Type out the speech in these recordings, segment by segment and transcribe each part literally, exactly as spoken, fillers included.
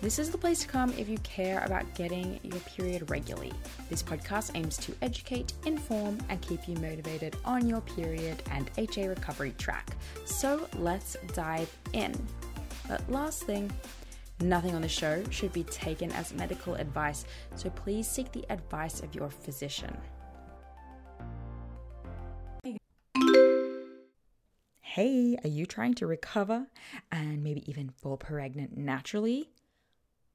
This is the place to come if you care about getting your period regularly. This podcast aims to educate, inform, and keep you motivated on your period and H A recovery track. So let's dive in. But last thing, nothing on the show should be taken as medical advice, so please seek the advice of your physician. Hey, are you trying to recover and maybe even fall pregnant naturally?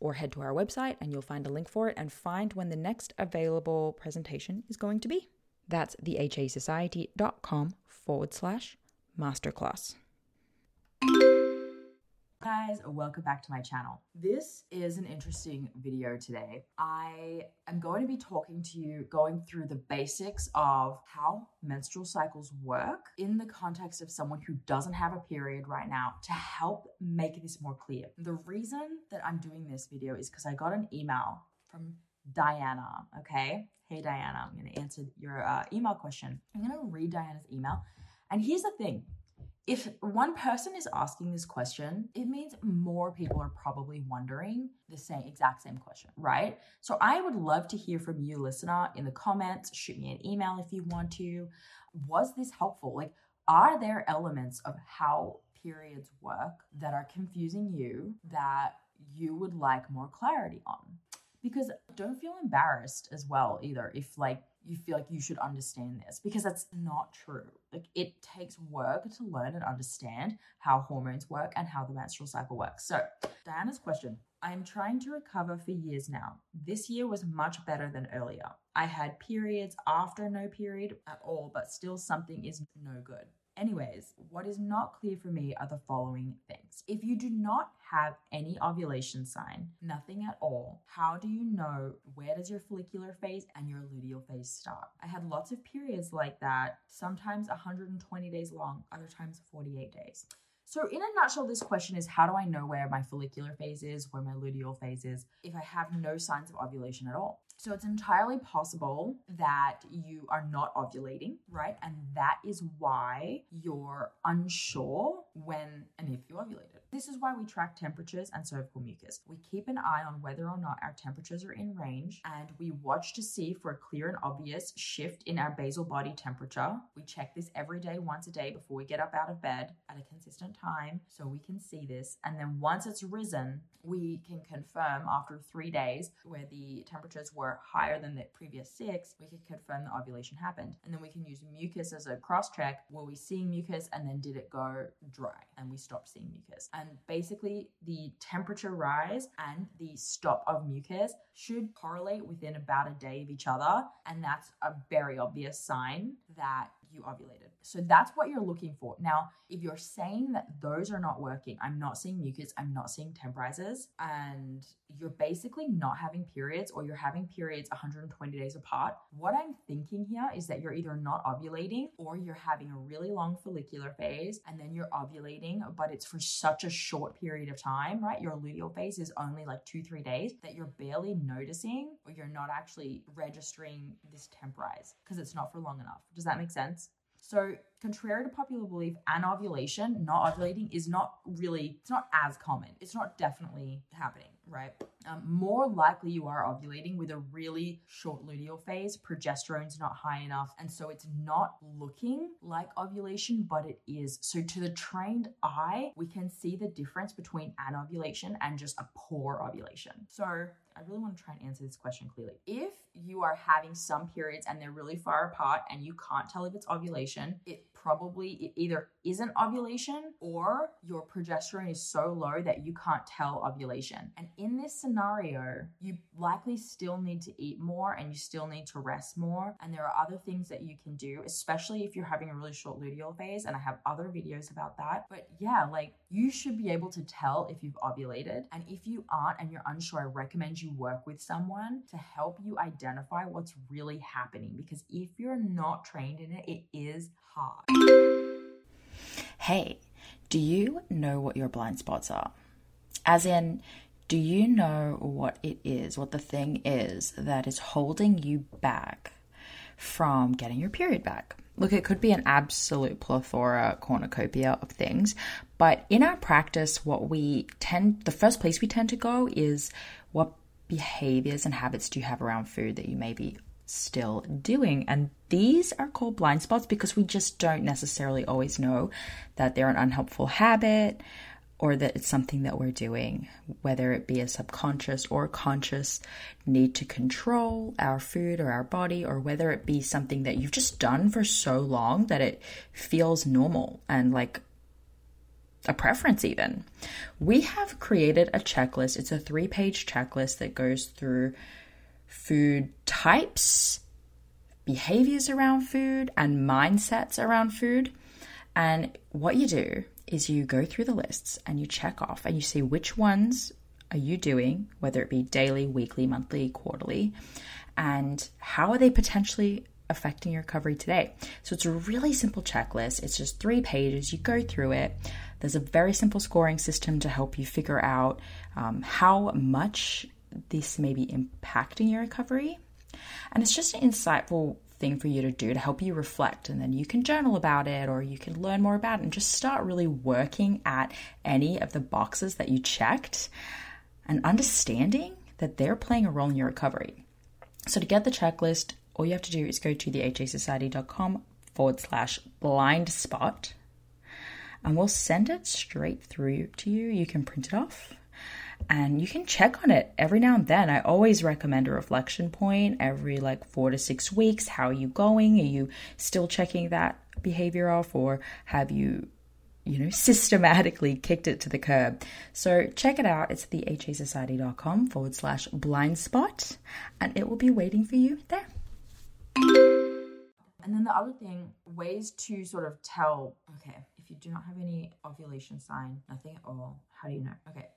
Or head to our website and you'll find a link for it and find when the next available presentation is going to be. That's the hasociety.com forward slash masterclass. Guys, welcome back to my channel. This is an interesting video today. I am going to be talking to you, going through the basics of how menstrual cycles work in the context of someone who doesn't have a period right now to help make this more clear. The reason that I'm doing this video is because I got an email from Diana, okay? Hey, Diana, I'm going to answer your uh, email question. I'm going to read Diana's email. And here's the thing. If one person is asking this question, it means more people are probably wondering the same exact same question, right? So I would love to hear from you, listener, in the comments. Shoot me an email if you want to. Was this helpful? Like, are there elements of how periods work that are confusing you that you would like more clarity on? Because don't feel embarrassed as well either if, like, you feel like you should understand this, because that's not true. Like, it takes work to learn and understand how hormones work and how the menstrual cycle works. So Diana's question: I'm trying to recover for years now. This year was much better than earlier. I had periods after no period at all, but still something is no good. Anyways, what is not clear for me are the following things. If you do not have any ovulation sign, nothing at all, how do you know where does your follicular phase and your luteal phase start? I had lots of periods like that, sometimes one hundred twenty days long, other times forty-eight days. So in a nutshell, this question is, how do I know where my follicular phase is, where my luteal phase is, if I have no signs of ovulation at all? So it's entirely possible that you are not ovulating, right? And that is why you're unsure when and if you ovulated. This is why we track temperatures and cervical mucus. We keep an eye on whether or not our temperatures are in range, and we watch to see for a clear and obvious shift in our basal body temperature. We check this every day, once a day, before we get up out of bed at a consistent time, so we can see this. And then once it's risen, we can confirm after three days where the temperatures were higher than the previous six, we could confirm that ovulation happened. And then we can use mucus as a cross-check. Were we seeing mucus, and then did it go dry and we stopped seeing mucus? And basically the temperature rise and the stop of mucus should correlate within about a day of each other. And that's a very obvious sign that you ovulated. So that's what you're looking for. Now, if you're saying that those are not working, I'm not seeing mucus, I'm not seeing temp rises, and you're basically not having periods, or you're having periods one hundred twenty days apart, what I'm thinking here is that you're either not ovulating, or you're having a really long follicular phase and then you're ovulating, but it's for such a short period of time, right? Your luteal phase is only like two, three days that you're barely noticing, or you're not actually registering this temp rise because it's not for long enough. Does that make sense? So contrary to popular belief, an ovulation, not ovulating, is not really, it's not as common. It's not definitely happening, right? Um, more likely you are ovulating with a really short luteal phase. Progesterone's not high enough. And so it's not looking like ovulation, but it is. So to the trained eye, we can see the difference between an ovulation and just a poor ovulation. So I really want to try and answer this question clearly. If you are having some periods and they're really far apart and you can't tell if it's ovulation, it probably it either isn't ovulation, or your progesterone is so low that you can't tell ovulation. And in this scenario, you likely still need to eat more and you still need to rest more. And there are other things that you can do, especially if you're having a really short luteal phase. And I have other videos about that. But yeah, like you should be able to tell if you've ovulated. And if you aren't and you're unsure, I recommend you work with someone to help you identify what's really happening. Because if you're not trained in it, it is hard. Hey, do you know what your blind spots are? As in, do you know what it is, what the thing is that is holding you back from getting your period back? Look, it could be an absolute plethora, cornucopia of things, but in our practice, what we tend, the first place we tend to go is, what behaviors and habits do you have around food that you may be still doing? And these are called blind spots because we just don't necessarily always know that they're an unhelpful habit, or that it's something that we're doing, whether it be a subconscious or conscious need to control our food or our body, or whether it be something that you've just done for so long that it feels normal and like a preference even. We have created a checklist. It's a three-page checklist that goes through food types, behaviors around food, and mindsets around food. And what you do is you go through the lists and you check off and you see which ones are you doing, whether it be daily, weekly, monthly, quarterly, and how are they potentially affecting your recovery today. So it's a really simple checklist. It's just three pages. You go through it. There's a very simple scoring system to help you figure out um, how much this may be impacting your recovery. And it's just an insightful thing for you to do to help you reflect, and then you can journal about it, or you can learn more about it and just start really working at any of the boxes that you checked and understanding that they're playing a role in your recovery. So to get the checklist, all you have to do is go to the h a society dot com forward slash blind spot, and we'll send it straight through to you. You can print it off and you can check on it every now and then. I always recommend a reflection point every like four to six weeks. How are you going? Are you still checking that behavior off, or have you, you know, systematically kicked it to the curb? So check it out. It's the h a society dot com forward slash blind spot, and it will be waiting for you there. And then the other thing, ways to sort of tell, okay, if you do not have any ovulation sign, nothing at all, how do you know? Okay.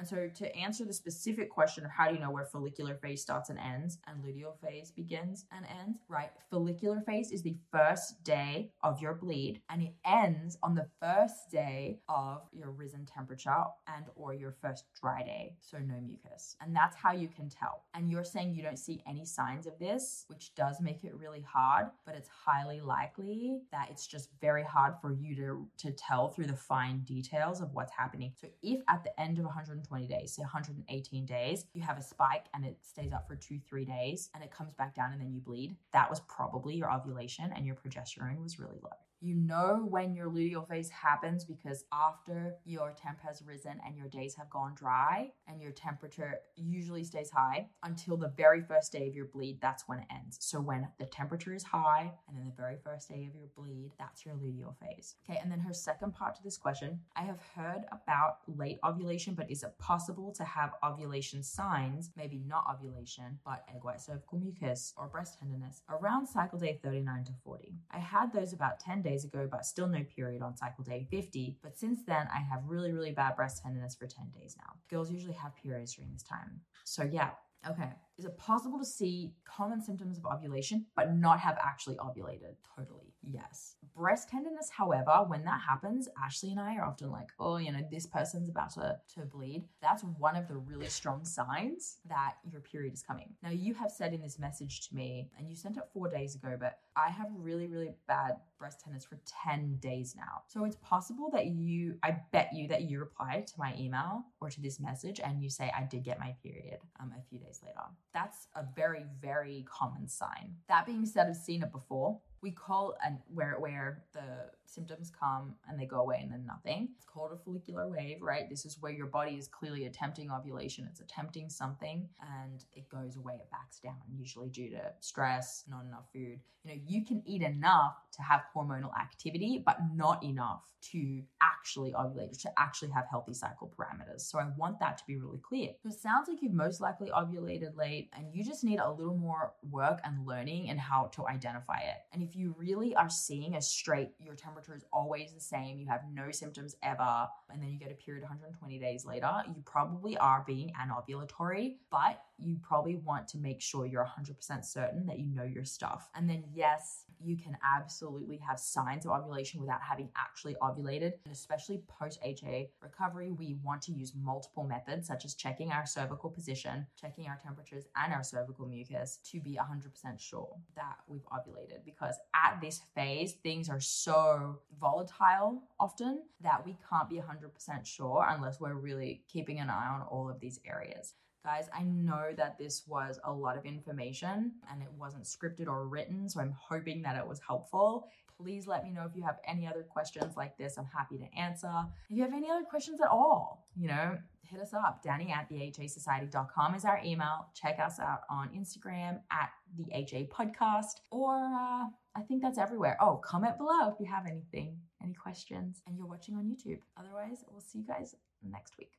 And so to answer the specific question of how do you know where follicular phase starts and ends and luteal phase begins and ends, right? Follicular phase is the first day of your bleed and it ends on the first day of your risen temperature and or your first dry day. So no mucus. And that's how you can tell. And you're saying you don't see any signs of this, which does make it really hard, but it's highly likely that it's just very hard for you to, to tell through the fine details of what's happening. So if at the end of one hundred twenty days, say one hundred eighteen days, you have a spike and it stays up for two, three days and it comes back down and then you bleed, that was probably your ovulation and your progesterone was really low. You know when your luteal phase happens because after your temp has risen and your days have gone dry and your temperature usually stays high until the very first day of your bleed, that's when it ends. So when the temperature is high and then the very first day of your bleed, that's your luteal phase. Okay, and then her second part to this question, I have heard about late ovulation, but is it possible to have ovulation signs, maybe not ovulation, but egg white cervical mucus or breast tenderness around cycle day thirty-nine to forty? I had those about ten days ago, but still no period on cycle day fifty. But since then, I have really, really bad breast tenderness for ten days now. Girls usually have periods during this time. So yeah, okay. Is it possible to see common symptoms of ovulation, but not have actually ovulated? Totally. Yes. Breast tenderness, however, when that happens, Ashley and I are often like, oh, you know, this person's about to, to bleed. That's one of the really strong signs that your period is coming. Now, you have said in this message to me, and you sent it four days ago, but I have really, really bad breast tenderness for ten days now. So it's possible that you, I bet you that you reply to my email or to this message and you say, I did get my period um, a few days later. That's a very, very common sign. That being said, I've seen it before. We call and where where the symptoms come and they go away and then nothing. It's called a follicular wave, right? This is where your body is clearly attempting ovulation. It's attempting something and it goes away. It backs down, usually due to stress, not enough food. You know, you can eat enough to have hormonal activity, but not enough to actually ovulate, to actually have healthy cycle parameters. So I want that to be really clear. So it sounds like you've most likely ovulated late and you just need a little more work and learning in how to identify it. And if If you really are seeing a straight, your temperature is always the same, you have no symptoms ever, and then you get a period one hundred twenty days later, you probably are being anovulatory, but you probably want to make sure you're one hundred percent certain that you know your stuff. And then yes, you can absolutely have signs of ovulation without having actually ovulated. And especially post-H A recovery, we want to use multiple methods such as checking our cervical position, checking our temperatures and our cervical mucus to be one hundred percent sure that we've ovulated, because at this phase, things are so volatile often that we can't be one hundred percent sure unless we're really keeping an eye on all of these areas. Guys, I know that this was a lot of information and it wasn't scripted or written, so I'm hoping that it was helpful. Please let me know if you have any other questions like this. I'm happy to answer. If you have any other questions at all, you know, hit us up. Dani at the H A Society dot com is our email. Check us out on Instagram at the H A Podcast, or uh, I think that's everywhere. Oh, comment below if you have anything, any questions, and you're watching on YouTube. Otherwise, we'll see you guys next week.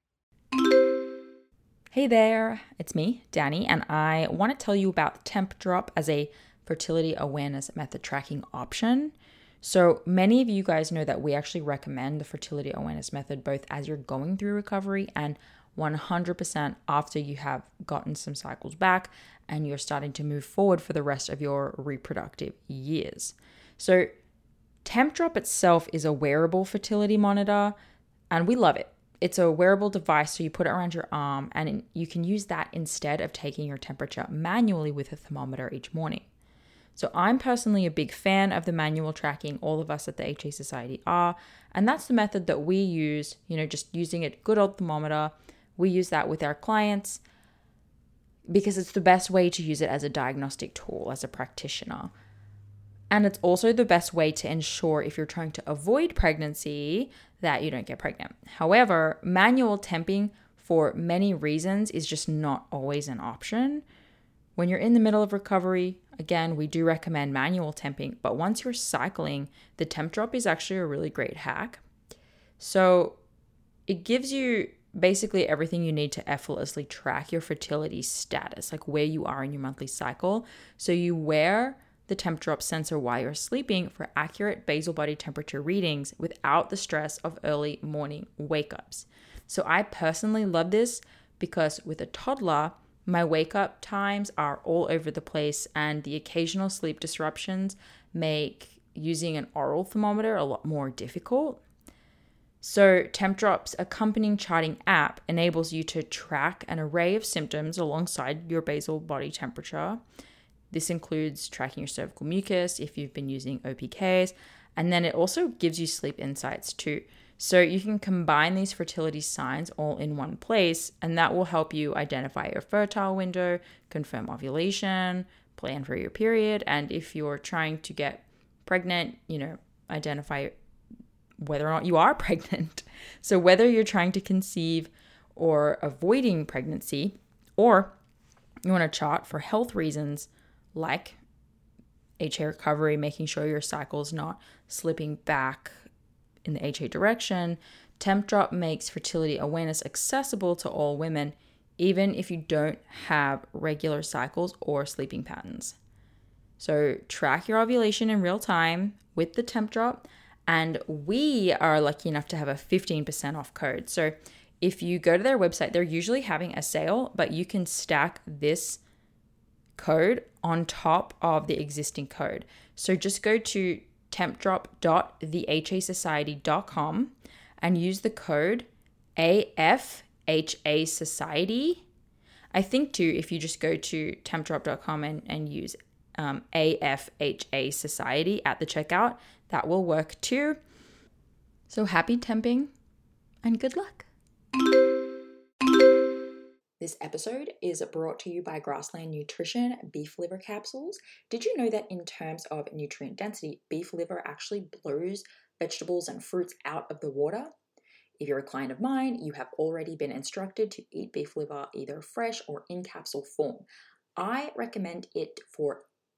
Hey there, it's me, Dani, and I want to tell you about Tempdrop as a fertility awareness method tracking option. So many of you guys know that we actually recommend the fertility awareness method both as you're going through recovery and one hundred percent after you have gotten some cycles back and you're starting to move forward for the rest of your reproductive years. So Tempdrop itself is a wearable fertility monitor and we love it. It's a wearable device, so you put it around your arm and you can use that instead of taking your temperature manually with a thermometer each morning. So I'm personally a big fan of the manual tracking. All of us at the H A Society are, and that's the method that we use, you know, just using a good old thermometer. We use that with our clients because it's the best way to use it as a diagnostic tool, as a practitioner. And it's also the best way to ensure if you're trying to avoid pregnancy that you don't get pregnant. However, manual temping for many reasons is just not always an option. When you're in the middle of recovery, again, we do recommend manual temping, but once you're cycling, the Tempdrop is actually a really great hack. So it gives you basically everything you need to effortlessly track your fertility status, like where you are in your monthly cycle. So you wear the Tempdrop sensor while you're sleeping for accurate basal body temperature readings without the stress of early morning wake-ups. So I personally love this because with a toddler, my wake-up times are all over the place, and the occasional sleep disruptions make using an oral thermometer a lot more difficult. So Tempdrop's accompanying charting app enables you to track an array of symptoms alongside your basal body temperature. This includes tracking your cervical mucus if you've been using O P Ks, and then it also gives you sleep insights too. So you can combine these fertility signs all in one place, and that will help you identify your fertile window, confirm ovulation, plan for your period, and if you're trying to get pregnant, you know, identify whether or not you are pregnant. So whether you're trying to conceive or avoiding pregnancy, or you want to chart for health reasons like H A recovery, making sure your cycle's not slipping back in the H A direction, Tempdrop makes fertility awareness accessible to all women, even if you don't have regular cycles or sleeping patterns. So track your ovulation in real time with the Tempdrop. And we are lucky enough to have a fifteen percent off code. So if you go to their website, they're usually having a sale, but you can stack this code on top of the existing code. So just go to tempdrop dot the h a society dot com and use the code A F H A Society. I think too, if you just go to tempdrop dot com and, and use um, A F H A Society at the checkout, that will work too. So happy temping and good luck. This episode is brought to you by Grassland Nutrition beef liver capsules. Did you know that in terms of nutrient density, beef liver actually blows vegetables and fruits out of the water? If you're a client of mine, you have already been instructed to eat beef liver either fresh or in capsule form. I recommend it for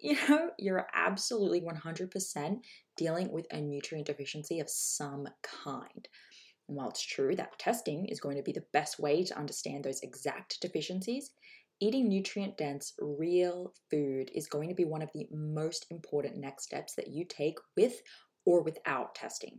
you know, you're absolutely one hundred percent dealing with a nutrient deficiency of some kind. And while it's true that testing is going to be the best way to understand those exact deficiencies, eating nutrient-dense, real food is going to be one of the most important next steps that you take with or without testing.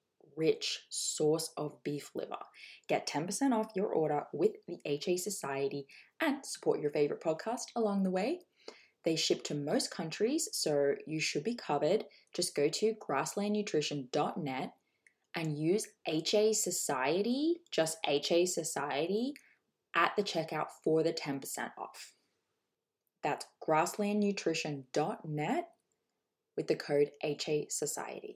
source of beef liver. Get ten percent off your order with the H A Society and support your favorite podcast along the way. They ship to most countries, so you should be covered. Just go to grassland nutrition dot net and use H A Society, just H A Society, at the checkout for the ten percent off. That's grassland nutrition dot net with the code H A Society.